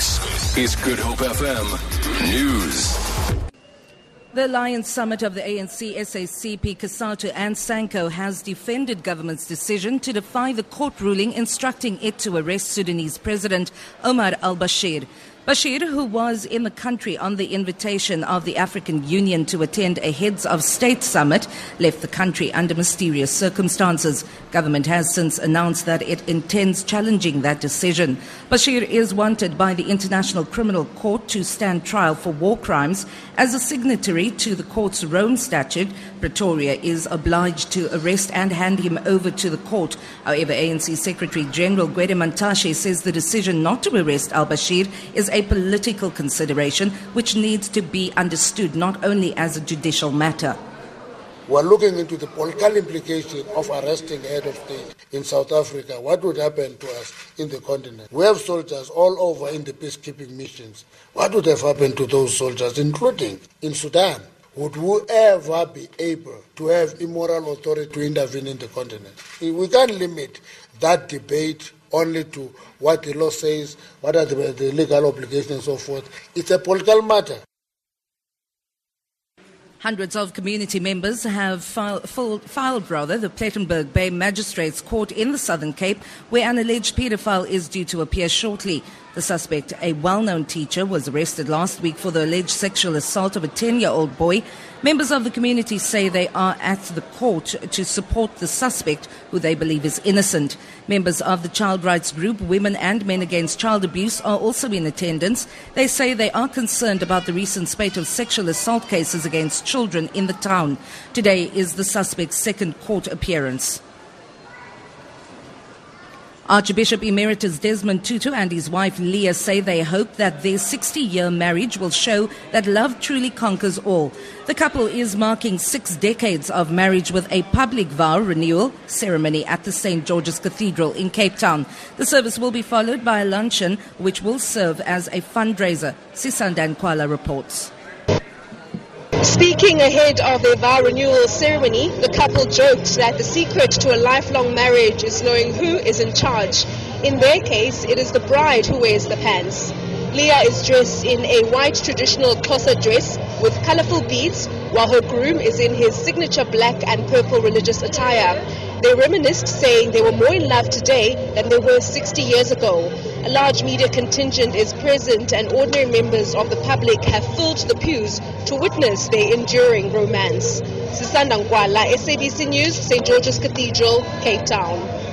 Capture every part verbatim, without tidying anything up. This is Good Hope F M News. The Alliance Summit of the A N C, S A C P, Cosatu and Sanco has defended government's decision to defy the court ruling instructing it to arrest Sudanese President Omar al-Bashir. Bashir, who was in the country on the invitation of the African Union to attend a heads of state summit, left the country under mysterious circumstances. Government has since announced that it intends challenging that decision. Bashir is wanted by the International Criminal Court to stand trial for war crimes. As a signatory to the court's Rome Statute, Pretoria is obliged to arrest and hand him over to the court. However, A N C Secretary General Gwede Mantashe says the decision not to arrest al-Bashir is a political consideration which needs to be understood not only as a judicial matter. We are looking into the political implication of arresting a head of state in South Africa. What would happen to us in the continent? We have soldiers all over in the peacekeeping missions. What would have happened to those soldiers, including in Sudan? Would we ever be able to have immoral authority to intervene in the continent? We can't limit that debate only to what the law says, what are the, the legal obligations and so forth. It's a political matter. Hundreds of community members have file, filed, filed rather, the Plettenberg Bay Magistrates Court in the Southern Cape, where an alleged paedophile is due to appear shortly. The suspect, a well-known teacher, was arrested last week for the alleged sexual assault of a ten-year-old boy. Members of the community say they are at the court to support the suspect, who they believe is innocent. Members of the child rights group Women and Men Against Child Abuse are also in attendance. They say they are concerned about the recent spate of sexual assault cases against children in the town. Today is the suspect's second court appearance. Archbishop Emeritus Desmond Tutu and his wife Leah say they hope that their sixty-year marriage will show that love truly conquers all. The couple is marking six decades of marriage with a public vow renewal ceremony at the Saint George's Cathedral in Cape Town. The service will be followed by a luncheon which will serve as a fundraiser. Sisanda Nqwala reports. Speaking ahead of their vow renewal ceremony, the couple joked that the secret to a lifelong marriage is knowing who is in charge. In their case, it is the bride who wears the pants. Leah is dressed in a white traditional Xhosa dress with colorful beads, while her groom is in his signature black and purple religious attire. They reminisced, saying they were more in love today than they were sixty years ago. A large media contingent is present and ordinary members of the public have filled the pews to witness their enduring romance. Sisanda Nqwala, S A B C News, Saint George's Cathedral, Cape Town.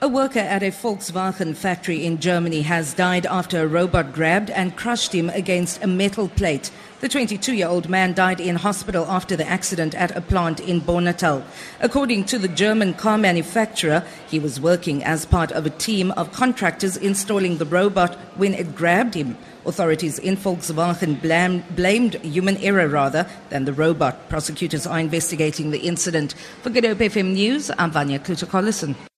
A worker at a Volkswagen factory in Germany has died after a robot grabbed and crushed him against a metal plate. The twenty-two-year-old man died in hospital after the accident at a plant in Bornatal. According to the German car manufacturer, he was working as part of a team of contractors installing the robot when it grabbed him. Authorities in Volkswagen blam- blamed human error rather than the robot. Prosecutors are investigating the incident. For Good Hope F M News, I'm Vanya Kluter-Collison.